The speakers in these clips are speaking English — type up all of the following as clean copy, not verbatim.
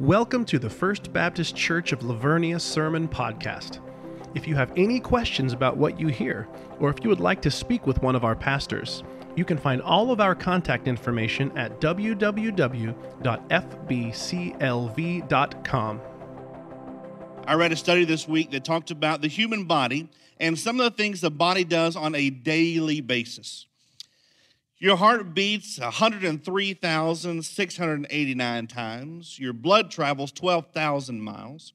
Welcome to the First Baptist Church of Lavernia Sermon Podcast. If you have any questions about what you hear, or if you would like to speak with one of our pastors, you can find all of our contact information at www.fbclv.com. I read a study this week that talked about the human body and some of the things the body does on a daily basis. Your heart beats 103,689 times. Your blood travels 12,000 miles.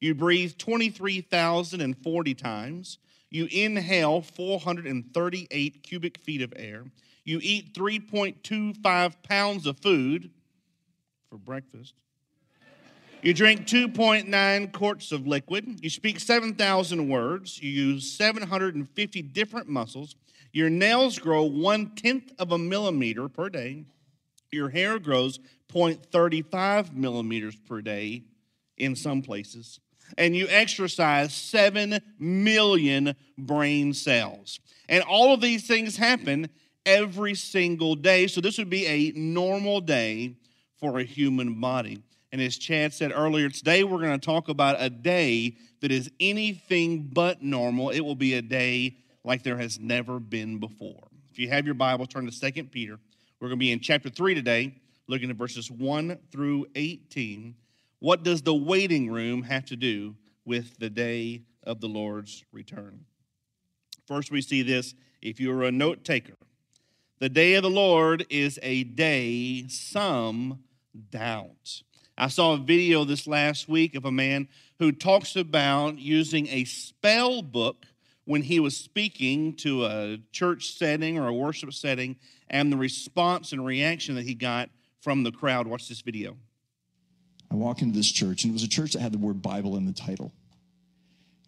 You breathe 23,040 times. You inhale 438 cubic feet of air. You eat 3.25 pounds of food for breakfast. You drink 2.9 quarts of liquid. You speak 7,000 words. You use 750 different muscles. Your nails grow 1/10 of a millimeter per day. Your hair grows 0.35 millimeters per day in some places. And you exercise 7 million brain cells. And all of these things happen every single day. So this would be a normal day for a human body. And as Chad said earlier, today we're going to talk about a day that is anything but normal. It will be a day like there has never been before. If you have your Bible, turn to Second Peter. We're going to be in chapter 3 today, looking at verses 1 through 18. What does the waiting room have to do with the day of the Lord's return? First, we see this, if you are a note taker. The day of the Lord is a day some doubt. I saw a video this last week of a man who talks about using a spell book when he was speaking to a church setting or a worship setting and the response and reaction that he got from the crowd. Watch this video. I walk into this church, and it was a church that had the word Bible in the title.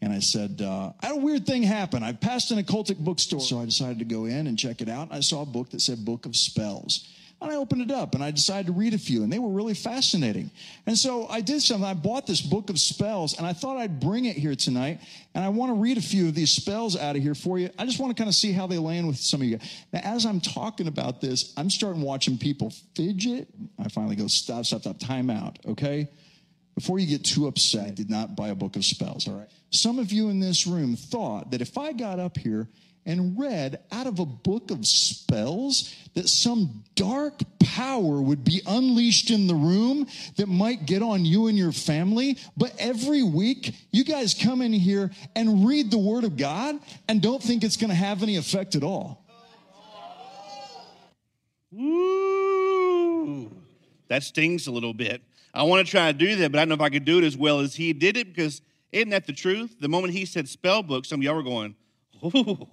And I said, I had a weird thing happen. I passed an occultic bookstore. So I decided to go in and check it out. I saw a book that said Book of Spells. And I opened it up, and I decided to read a few, and they were really fascinating. And so I did something. I bought this Book of Spells, and I thought I'd bring it here tonight, and I want to read a few of these spells out of here for you. I just want to kind of see how they land with some of you guys. Now, as I'm talking about this, I'm starting watching people fidget. I finally go, stop, time out, okay? Before you get too upset, I did not buy a Book of Spells, all right? Some of you in this room thought that if I got up here and read out of a book of spells that some dark power would be unleashed in the room that might get on you and your family. But every week, you guys come in here and read the Word of God and don't think it's going to have any effect at all. Ooh, that stings a little bit. I want to try to do that, but I don't know if I could do it as well as he did it, because isn't that the truth? The moment he said spell book, some of y'all were going, ooh.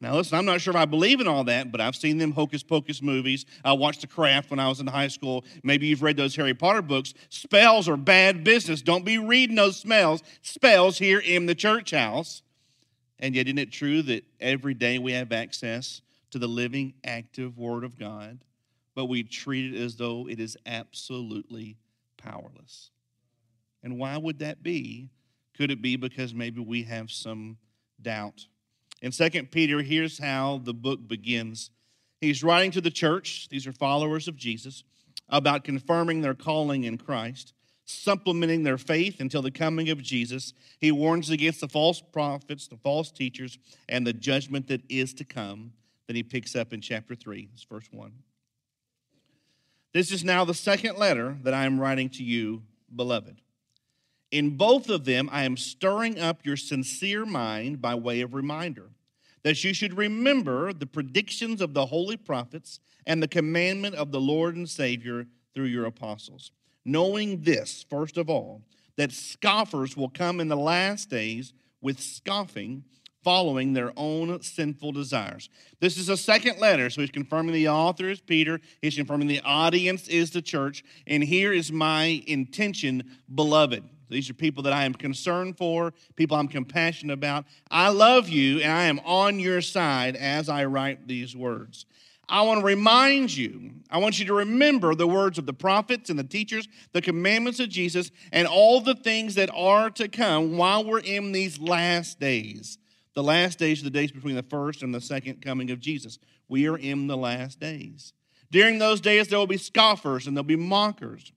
Now, listen, I'm not sure if I believe in all that, but I've seen them Hocus Pocus movies. I watched The Craft when I was in high school. Maybe you've read those Harry Potter books. Spells are bad business. Don't be reading those spells here in the church house. And yet, isn't it true that every day we have access to the living, active Word of God, but we treat it as though it is absolutely powerless? And why would that be? Could it be because maybe we have some doubt? In 2 Peter, here's how the book begins. He's writing to the church, these are followers of Jesus, about confirming their calling in Christ, supplementing their faith until the coming of Jesus. He warns against the false prophets, the false teachers, and the judgment that is to come. Then he picks up in chapter 3, verse 1. This is now the second letter that I am writing to you, beloved. In both of them, I am stirring up your sincere mind by way of reminder that you should remember the predictions of the holy prophets and the commandment of the Lord and Savior through your apostles, knowing this, first of all, that scoffers will come in the last days with scoffing, following their own sinful desires. This is a second letter, so he's confirming the author is Peter. He's confirming the audience is the church. And here is my intention, beloved. These are people that I am concerned for, people I'm compassionate about. I love you, and I am on your side as I write these words. I want to remind you, I want you to remember the words of the prophets and the teachers, the commandments of Jesus, and all the things that are to come while we're in these last days. The last days are the days between the first and the second coming of Jesus. We are in the last days. During those days, there will be scoffers and there will be mockers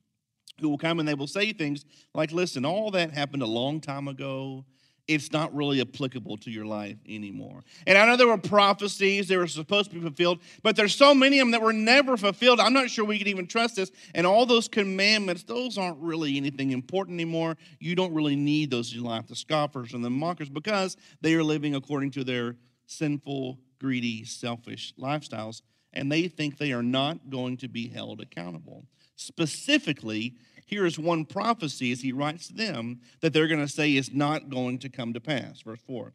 who will come and they will say things like, listen, all that happened a long time ago. It's not really applicable to your life anymore. And I know there were prophecies that were supposed to be fulfilled, but there's so many of them that were never fulfilled. I'm not sure we could even trust this. And all those commandments, those aren't really anything important anymore. You don't really need those in your life, the scoffers and the mockers, because they are living according to their sinful, greedy, selfish lifestyles, and they think they are not going to be held accountable. Specifically, here is one prophecy as he writes to them that they're going to say is not going to come to pass. Verse 4,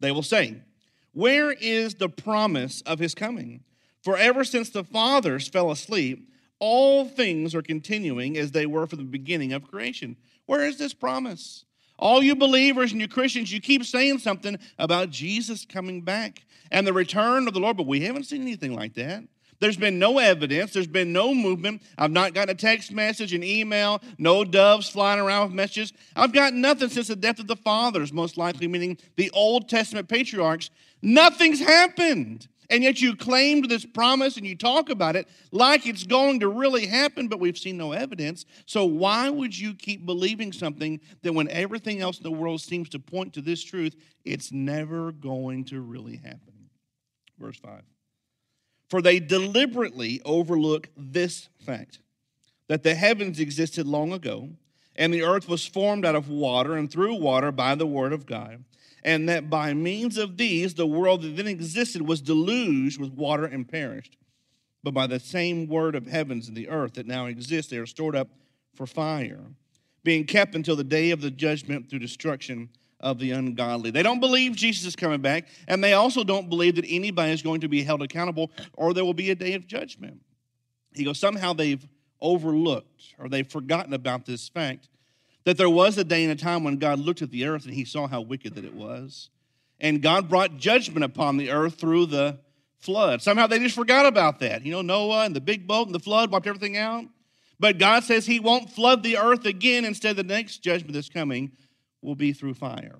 they will say, where is the promise of his coming? For ever since the fathers fell asleep, all things are continuing as they were from the beginning of creation. Where is this promise? All you believers and you Christians, you keep saying something about Jesus coming back and the return of the Lord, but we haven't seen anything like that. There's been no evidence. There's been no movement. I've not got a text message, an email, no doves flying around with messages. I've got nothing since the death of the fathers, most likely meaning the Old Testament patriarchs. Nothing's happened. And yet you claim to this promise and you talk about it like it's going to really happen, but we've seen no evidence. So why would you keep believing something that when everything else in the world seems to point to this truth, it's never going to really happen? Verse 5. For they deliberately overlook this fact, that the heavens existed long ago, and the earth was formed out of water and through water by the word of God, and that by means of these the world that then existed was deluged with water and perished. But by the same word of heavens and the earth that now exist, they are stored up for fire, being kept until the day of the judgment through destruction of the ungodly. They don't believe Jesus is coming back, and they also don't believe that anybody is going to be held accountable or there will be a day of judgment. He goes, somehow they've overlooked or they've forgotten about this fact that there was a day and a time when God looked at the earth and he saw how wicked that it was, and God brought judgment upon the earth through the flood. Somehow they just forgot about that. You know, Noah and the big boat and the flood wiped everything out, but God says he won't flood the earth again. Instead, the next judgment that's coming will be through fire.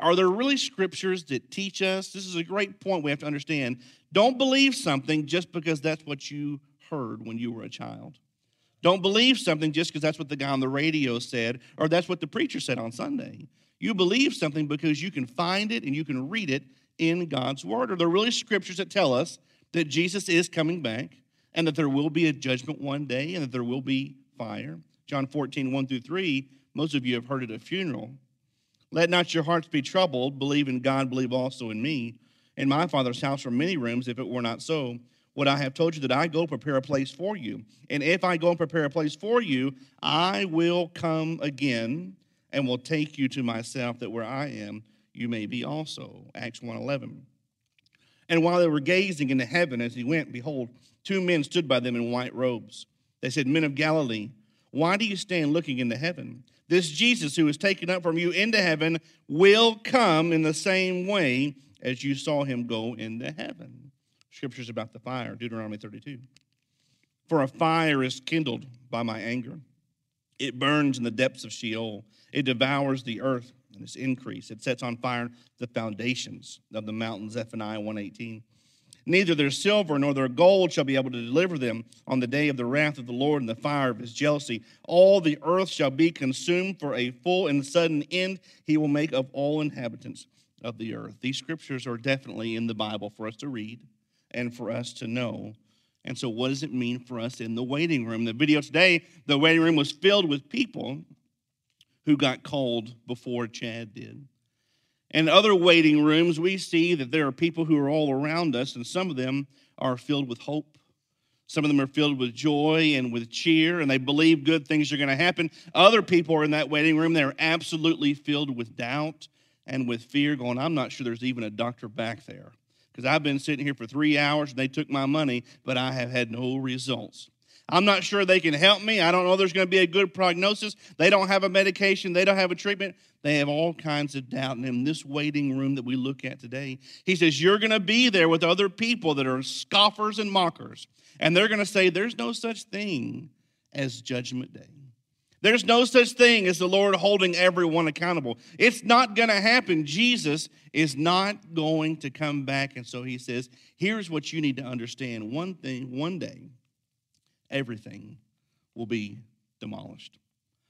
Are there really scriptures that teach us? This is a great point we have to understand. Don't believe something just because that's what you heard when you were a child. Don't believe something just because that's what the guy on the radio said or that's what the preacher said on Sunday. You believe something because you can find it and you can read it in God's word. Are there really scriptures that tell us that Jesus is coming back and that there will be a judgment one day and that there will be fire? John 14, 1-3, most of you have heard at a funeral. Let not your hearts be troubled. Believe in God, believe also in me. In my Father's house are many rooms. If it were not so, would I have told you that I go prepare a place for you? And if I go and prepare a place for you, I will come again and will take you to myself, that where I am, you may be also. Acts 1:11. And while they were gazing into heaven as he went, behold, two men stood by them in white robes. They said, Men of Galilee, why do you stand looking into heaven? This Jesus who is taken up from you into heaven will come in the same way as you saw him go into heaven. Scriptures about the fire, Deuteronomy 32. For a fire is kindled by my anger. It burns in the depths of Sheol. It devours the earth and its increase. It sets on fire the foundations of the mountains, Zephaniah 1:18. Neither their silver nor their gold shall be able to deliver them on the day of the wrath of the Lord and the fire of his jealousy. All the earth shall be consumed, for a full and sudden end he will make of all inhabitants of the earth. These scriptures are definitely in the Bible for us to read and for us to know. And so what does it mean for us in the waiting room? The video today, the waiting room was filled with people who got called before Chad did. In other waiting rooms, we see that there are people who are all around us, and some of them are filled with hope. Some of them are filled with joy and with cheer, and they believe good things are going to happen. Other people are in that waiting room. They're absolutely filled with doubt and with fear, going, I'm not sure there's even a doctor back there, because I've been sitting here for 3 hours, and they took my money, but I have had no results. I'm not sure they can help me. I don't know there's going to be a good prognosis. They don't have a medication. They don't have a treatment. They have all kinds of doubt. And in this waiting room that we look at today, he says, you're going to be there with other people that are scoffers and mockers. And they're going to say, there's no such thing as judgment day. There's no such thing as the Lord holding everyone accountable. It's not going to happen. Jesus is not going to come back. And so he says, here's what you need to understand. One thing, one day, everything will be demolished.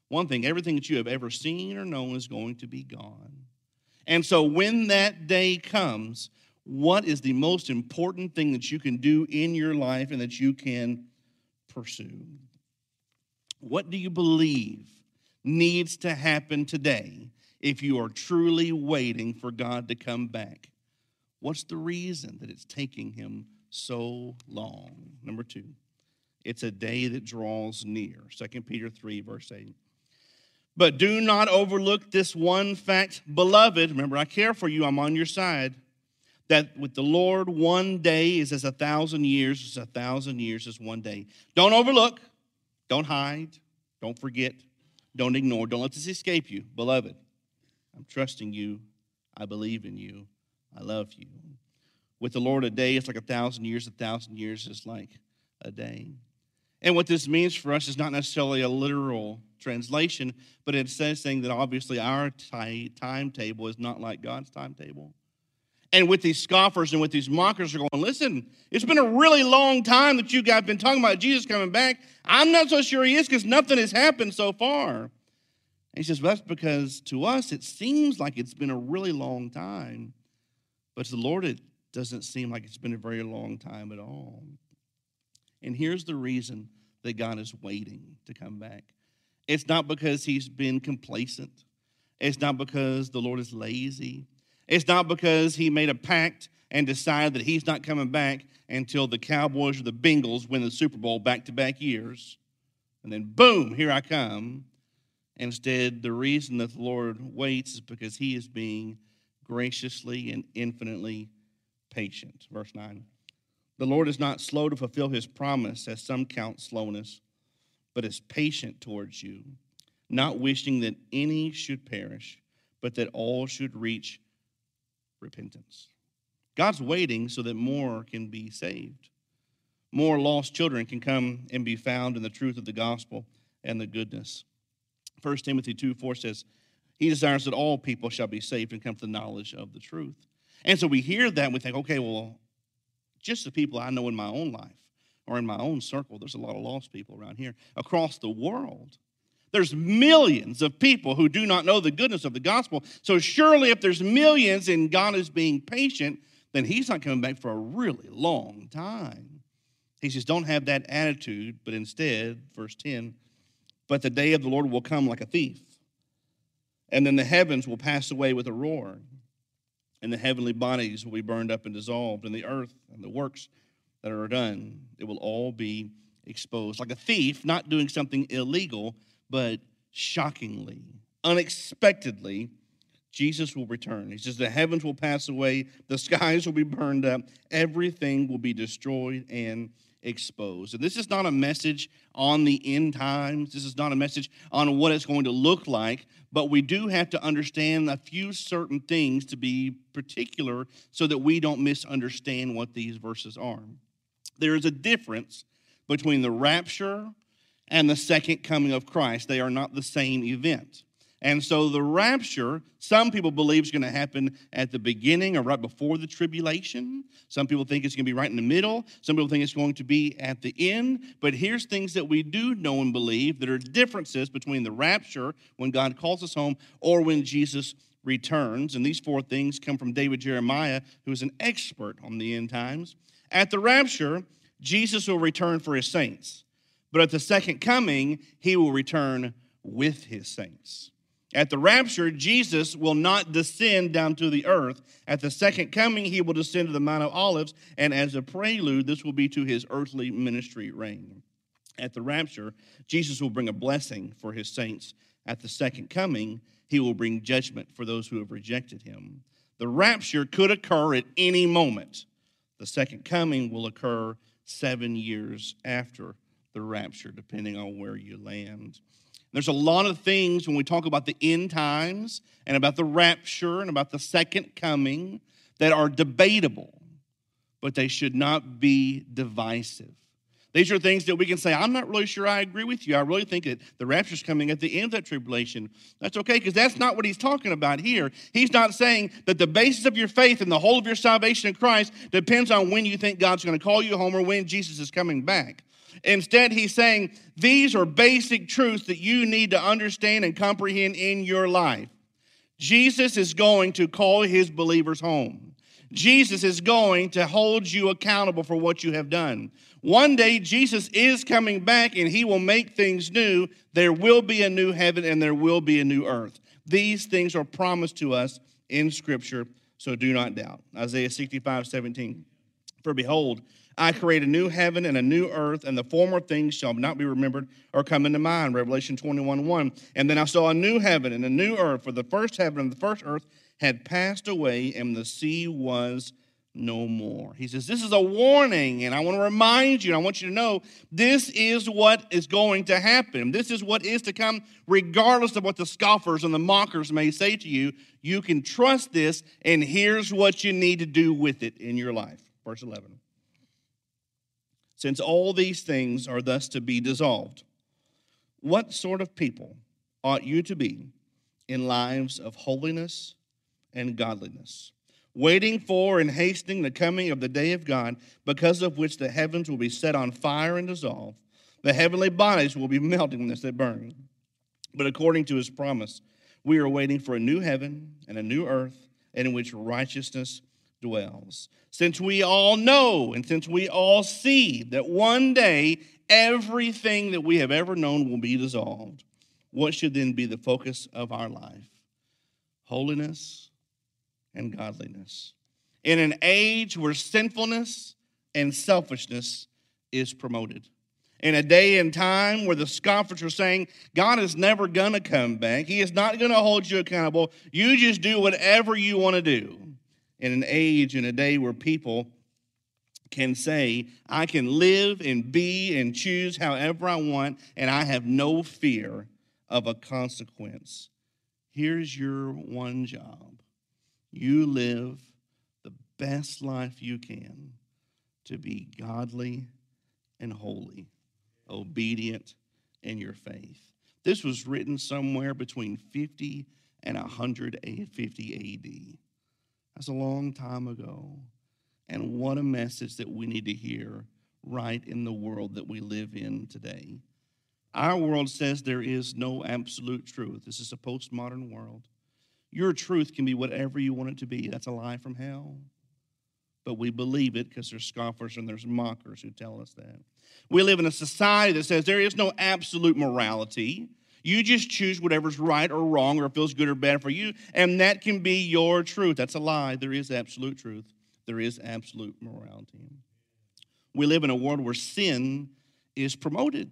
One thing, everything that you have ever seen or known is going to be gone. And so when that day comes, what is the most important thing that you can do in your life and that you can pursue? What do you believe needs to happen today if you are truly waiting for God to come back? What's the reason that it's taking him so long? Number two, it's a day that draws near. 2 Peter 3, verse 8. But do not overlook this one fact, beloved. Remember, I care for you. I'm on your side. That with the Lord, one day is as 1,000 years, as 1,000 years is one day. Don't overlook. Don't hide. Don't forget. Don't ignore. Don't let this escape you. Beloved, I'm trusting you. I believe in you. I love you. With the Lord, a day is like 1,000 years. 1,000 years is like a day. And what this means for us is not necessarily a literal translation, but it says saying that obviously our timetable is not like God's timetable. And with these scoffers and with these mockers are going, listen, it's been a really long time that you guys have been talking about Jesus coming back. I'm not so sure he is because nothing has happened so far. And he says, well, that's because to us it seems like it's been a really long time, but to the Lord it doesn't seem like it's been a very long time at all. And here's the reason that God is waiting to come back. It's not because he's been complacent. It's not because the Lord is lazy. It's not because he made a pact and decided that he's not coming back until the Cowboys or the Bengals win the Super Bowl back-to-back years. And then, boom, here I come. Instead, the reason that the Lord waits is because he is being graciously and infinitely patient. Verse 9. The Lord is not slow to fulfill his promise, as some count slowness, but is patient towards you, not wishing that any should perish, but that all should reach repentance. God's waiting so that more can be saved. More lost children can come and be found in the truth of the gospel and the goodness. 1 Timothy 2:4 says, he desires that all people shall be saved and come to the knowledge of the truth. And so we hear that and we think, okay, well, just the people I know in my own life or in my own circle, there's a lot of lost people around here. Across the world, there's millions of people who do not know the goodness of the gospel. So surely if there's millions and God is being patient, then he's not coming back for a really long time. He says, don't have that attitude, but instead, verse 10, but the day of the Lord will come like a thief, and then the heavens will pass away with a roar, and the heavenly bodies will be burned up and dissolved, and the earth and the works that are done, it will all be exposed. Like a thief, not doing something illegal, but shockingly, unexpectedly, Jesus will return. He says the heavens will pass away, the skies will be burned up, everything will be destroyed and exposed. And this is not a message on the end times. This is not a message on what it's going to look like, but we do have to understand a few certain things to be particular so that we don't misunderstand what these verses are. There is a difference between the rapture and the second coming of Christ. They are not the same event. And so the rapture, some people believe is going to happen at the beginning or right before the tribulation. Some people think it's going to be right in the middle. Some people think it's going to be at the end. But here's things that we do know and believe that are differences between the rapture, when God calls us home, or when Jesus returns. And these four things come from David Jeremiah, who is an expert on the end times. At the rapture, Jesus will return for his saints. But at the second coming, he will return with his saints. At the rapture, Jesus will not descend down to the earth. At the second coming, he will descend to the Mount of Olives, and as a prelude, this will be to his earthly ministry reign. At the rapture, Jesus will bring a blessing for his saints. At the second coming, he will bring judgment for those who have rejected him. The rapture could occur at any moment. The second coming will occur 7 years after the rapture, depending on where you land. There's a lot of things when we talk about the end times and about the rapture and about the second coming that are debatable, but they should not be divisive. These are things that we can say, I'm not really sure I agree with you. I really think that the rapture's coming at the end of that tribulation. That's okay, because that's not what he's talking about here. He's not saying that the basis of your faith and the whole of your salvation in Christ depends on when you think God's going to call you home or when Jesus is coming back. Instead, he's saying these are basic truths that you need to understand and comprehend in your life. Jesus is going to call his believers home. Jesus is going to hold you accountable for what you have done. One day, Jesus is coming back, and he will make things new. There will be a new heaven, and there will be a new earth. These things are promised to us in Scripture, so do not doubt. Isaiah 65:17. For behold, I create a new heaven and a new earth, and the former things shall not be remembered or come into mind. Revelation 21:1. And then I saw a new heaven and a new earth, for the first heaven and the first earth had passed away, and the sea was no more. He says, this is a warning, and I want to remind you, and I want you to know, this is what is going to happen. This is what is to come, regardless of what the scoffers and the mockers may say to you. You can trust this, and here's what you need to do with it in your life. Verse 11. Since all these things are thus to be dissolved, what sort of people ought you to be in lives of holiness and godliness, waiting for and hastening the coming of the day of God, because of which the heavens will be set on fire and dissolved, the heavenly bodies will be melting as they burn. But according to his promise, we are waiting for a new heaven and a new earth, in which righteousness dwells. Since we all know and since we all see that one day everything that we have ever known will be dissolved, what should then be the focus of our life? Holiness and godliness. In an age where sinfulness and selfishness is promoted. In a day and time where the scoffers are saying, God is never going to come back. He is not going to hold you accountable. You just do whatever you want to do. In an age and a day where people can say, I can live and be and choose however I want, and I have no fear of a consequence. Here's your one job. You live the best life you can to be godly and holy, obedient in your faith. This was written somewhere between 50 and 150 AD. That's a long time ago. And what a message that we need to hear right in the world that we live in today. Our world says there is no absolute truth. This is a postmodern world. Your truth can be whatever you want it to be. That's a lie from hell. But we believe it because there's scoffers and there's mockers who tell us that. We live in a society that says there is no absolute morality. You just choose whatever's right or wrong or feels good or bad for you, and that can be your truth. That's a lie. There is absolute truth. There is absolute morality. We live in a world where sin is promoted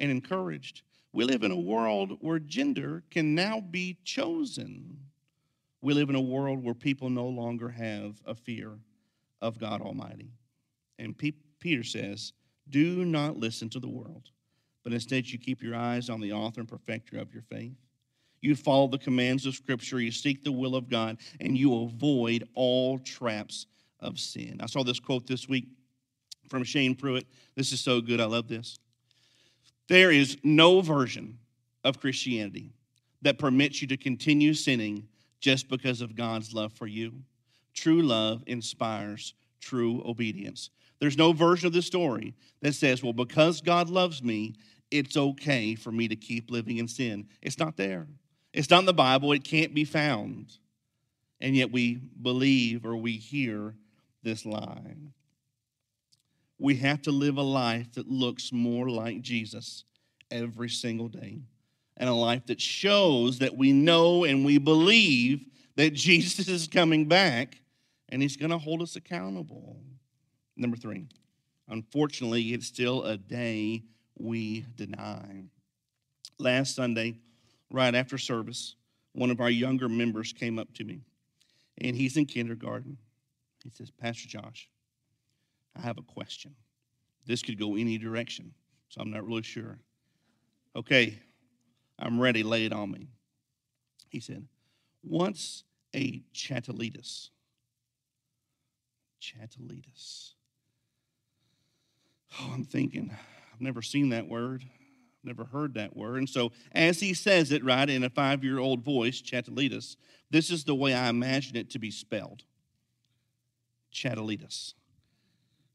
and encouraged. We live in a world where gender can now be chosen. We live in a world where people no longer have a fear of God Almighty. And Peter says, do not listen to the world. But instead, you keep your eyes on the author and perfecter of your faith. You follow the commands of Scripture. You seek the will of God, and you avoid all traps of sin. I saw this quote this week from Shane Pruitt. This is so good. I love this. There is no version of Christianity that permits you to continue sinning just because of God's love for you. True love inspires true obedience. There's no version of the story that says, well, because God loves me, it's okay for me to keep living in sin. It's not there. It's not in the Bible. It can't be found. And yet we believe or we hear this lie. We have to live a life that looks more like Jesus every single day, and a life that shows that we know and we believe that Jesus is coming back and he's going to hold us accountable. Number three, unfortunately, it's still a day we deny. Last Sunday, right after service, one of our younger members came up to me, and he's in kindergarten. He says, Pastor Josh, I have a question. This could go any direction, so I'm not really sure. Okay, I'm ready. Lay it on me. He said, what's a chatelitis? Chatelitis. Oh, I'm thinking, I've never seen that word. I've never heard that word. And so as he says it, right, in a 5-year-old voice, Chatelitis, this is the way I imagine it to be spelled. Chatelitis.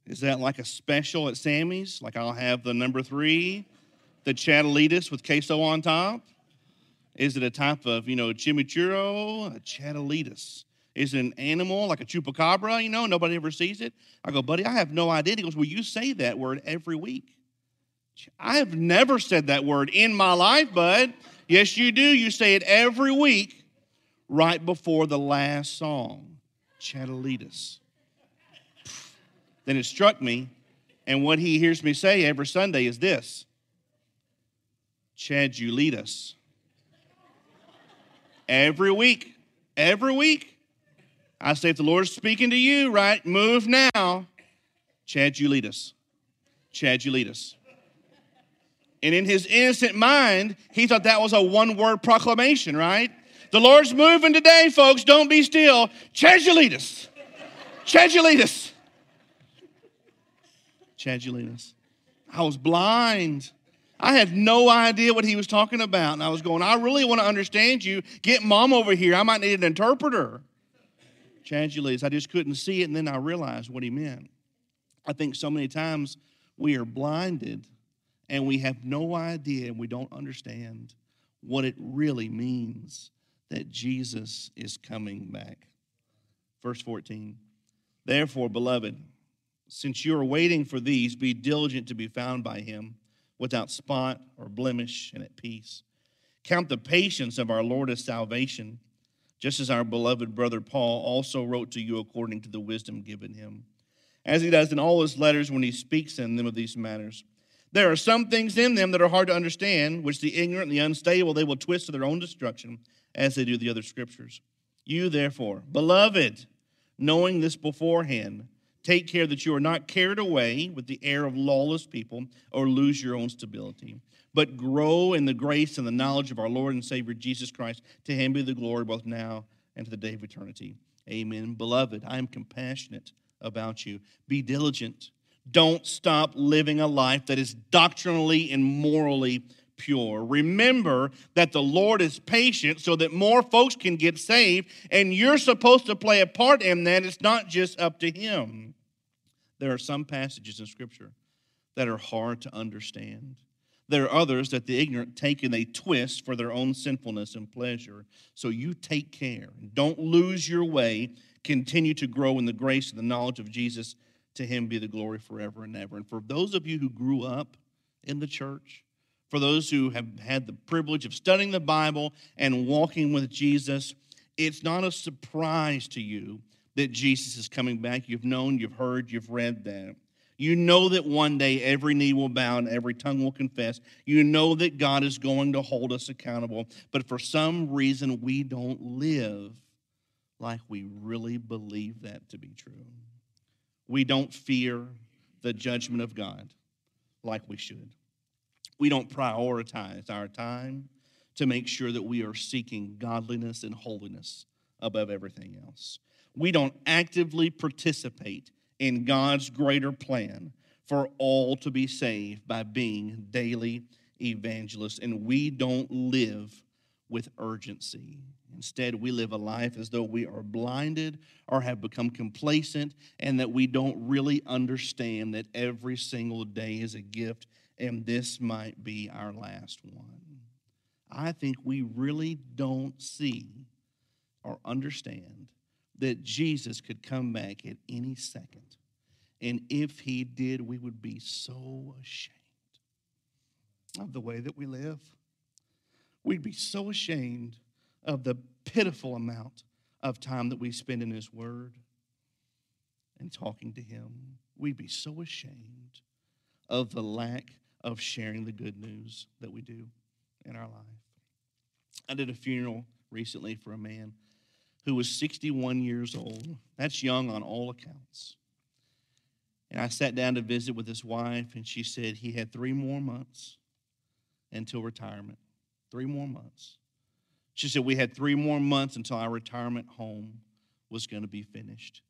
Is that like a special at Sammy's? Like I'll have the number 3, the chatelitas with queso on top? Is it a type of, chimichurro? A chatelitas. Is it an animal like a chupacabra? Nobody ever sees it. I go, buddy, I have no idea. He goes, well, you say that word every week. I have never said that word in my life, bud. Yes, you do. You say it every week right before the last song, Chatelitas. Then it struck me, and what he hears me say every Sunday is this, Chad, you lead us. Every week, I say, if the Lord's speaking to you, right, move now. Chad, you lead us. And in his innocent mind, he thought that was a one-word proclamation, right? The Lord's moving today, folks. Don't be still. Chad, you lead us. I was blind. I had no idea what he was talking about. And I was going, I really want to understand you. Get mom over here. I might need an interpreter. Chad, you lead us. I just couldn't see it, and then I realized what he meant. I think so many times we are blinded and we have no idea and we don't understand what it really means that Jesus is coming back. Verse 14, therefore, beloved, since you are waiting for these, be diligent to be found by him without spot or blemish and at peace. Count the patience of our Lord as salvation, just as our beloved brother Paul also wrote to you according to the wisdom given him, as he does in all his letters when he speaks in them of these matters. There are some things in them that are hard to understand, which the ignorant and the unstable, they will twist to their own destruction, as they do the other scriptures. You, therefore, beloved, knowing this beforehand, take care that you are not carried away with the error of lawless people or lose your own stability, but grow in the grace and the knowledge of our Lord and Savior Jesus Christ. To him be the glory both now and to the day of eternity. Amen. Beloved, I am compassionate about you. Be diligent. Don't stop living a life that is doctrinally and morally pure. Remember that the Lord is patient so that more folks can get saved, and you're supposed to play a part in that. It's not just up to him. There are some passages in Scripture that are hard to understand. There are others that the ignorant take and they twist for their own sinfulness and pleasure. So you take care. Don't lose your way. Continue to grow in the grace and the knowledge of Jesus. To him be the glory forever and ever. And for those of you who grew up in the church, for those who have had the privilege of studying the Bible and walking with Jesus, it's not a surprise to you that Jesus is coming back. You've known, you've heard, you've read that. You know that one day every knee will bow and every tongue will confess. You know that God is going to hold us accountable. But for some reason, we don't live like we really believe that to be true. We don't fear the judgment of God like we should. We don't prioritize our time to make sure that we are seeking godliness and holiness above everything else. We don't actively participate in God's greater plan for all to be saved by being daily evangelists, and we don't live with urgency. Instead, we live a life as though we are blinded or have become complacent and that we don't really understand that every single day is a gift and this might be our last one. I think we really don't see or understand that Jesus could come back at any second. And if he did, we would be so ashamed of the way that we live. We'd be so ashamed of the pitiful amount of time that we spend in his word and talking to him. We'd be so ashamed of the lack of sharing the good news that we do in our life. I did a funeral recently for a man who was 61 years old. That's young on all accounts. And I sat down to visit with his wife, and she said he had 3 more months until retirement. 3 more months. She said, we had 3 more months until our retirement home was going to be finished,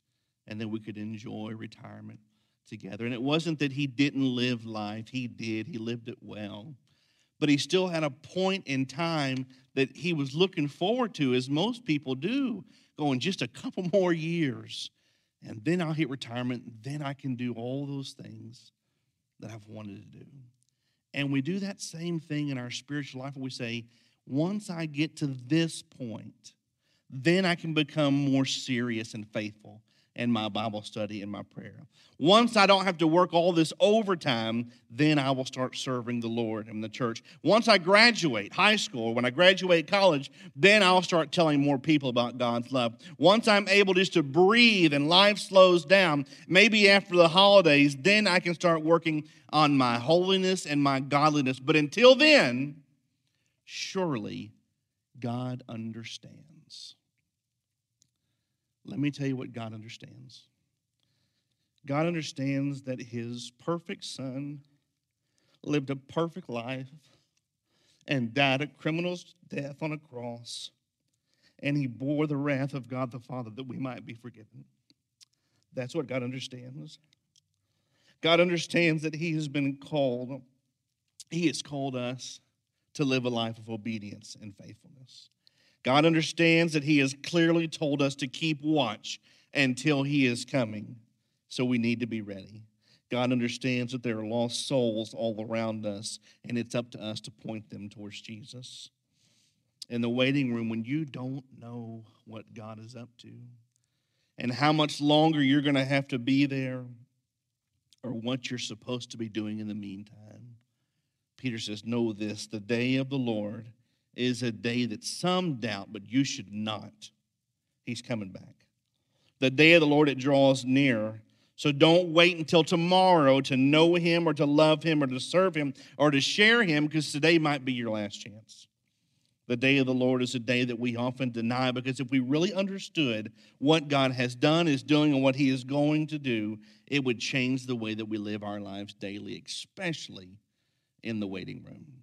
and then we could enjoy retirement together. And it wasn't that he didn't live life. He did. He lived it well. But he still had a point in time that he was looking forward to, as most people do, going just a couple more years, and then I'll hit retirement, then I can do all those things that I've wanted to do. And we do that same thing in our spiritual life where we say, once I get to this point, then I can become more serious and faithful in my Bible study and my prayer. Once I don't have to work all this overtime, then I will start serving the Lord and the church. Once I graduate high school, or when I graduate college, then I'll start telling more people about God's love. Once I'm able just to breathe and life slows down, maybe after the holidays, then I can start working on my holiness and my godliness. But until then, surely God understands. Let me tell you what God understands. God understands that his perfect son lived a perfect life and died a criminal's death on a cross, and he bore the wrath of God the Father that we might be forgiven. That's what God understands. God understands that he has called us to live a life of obedience and faithfulness. God understands that he has clearly told us to keep watch until he is coming, so we need to be ready. God understands that there are lost souls all around us, and it's up to us to point them towards Jesus. In the waiting room, when you don't know what God is up to and how much longer you're going to have to be there or what you're supposed to be doing in the meantime, Peter says, know this, the day of the Lord is a day that some doubt, but you should not. He's coming back. The day of the Lord, it draws near. So don't wait until tomorrow to know him or to love him or to serve him or to share him, because today might be your last chance. The day of the Lord is a day that we often deny, because if we really understood what God has done, is doing, and what he is going to do, it would change the way that we live our lives daily, especially in the waiting room.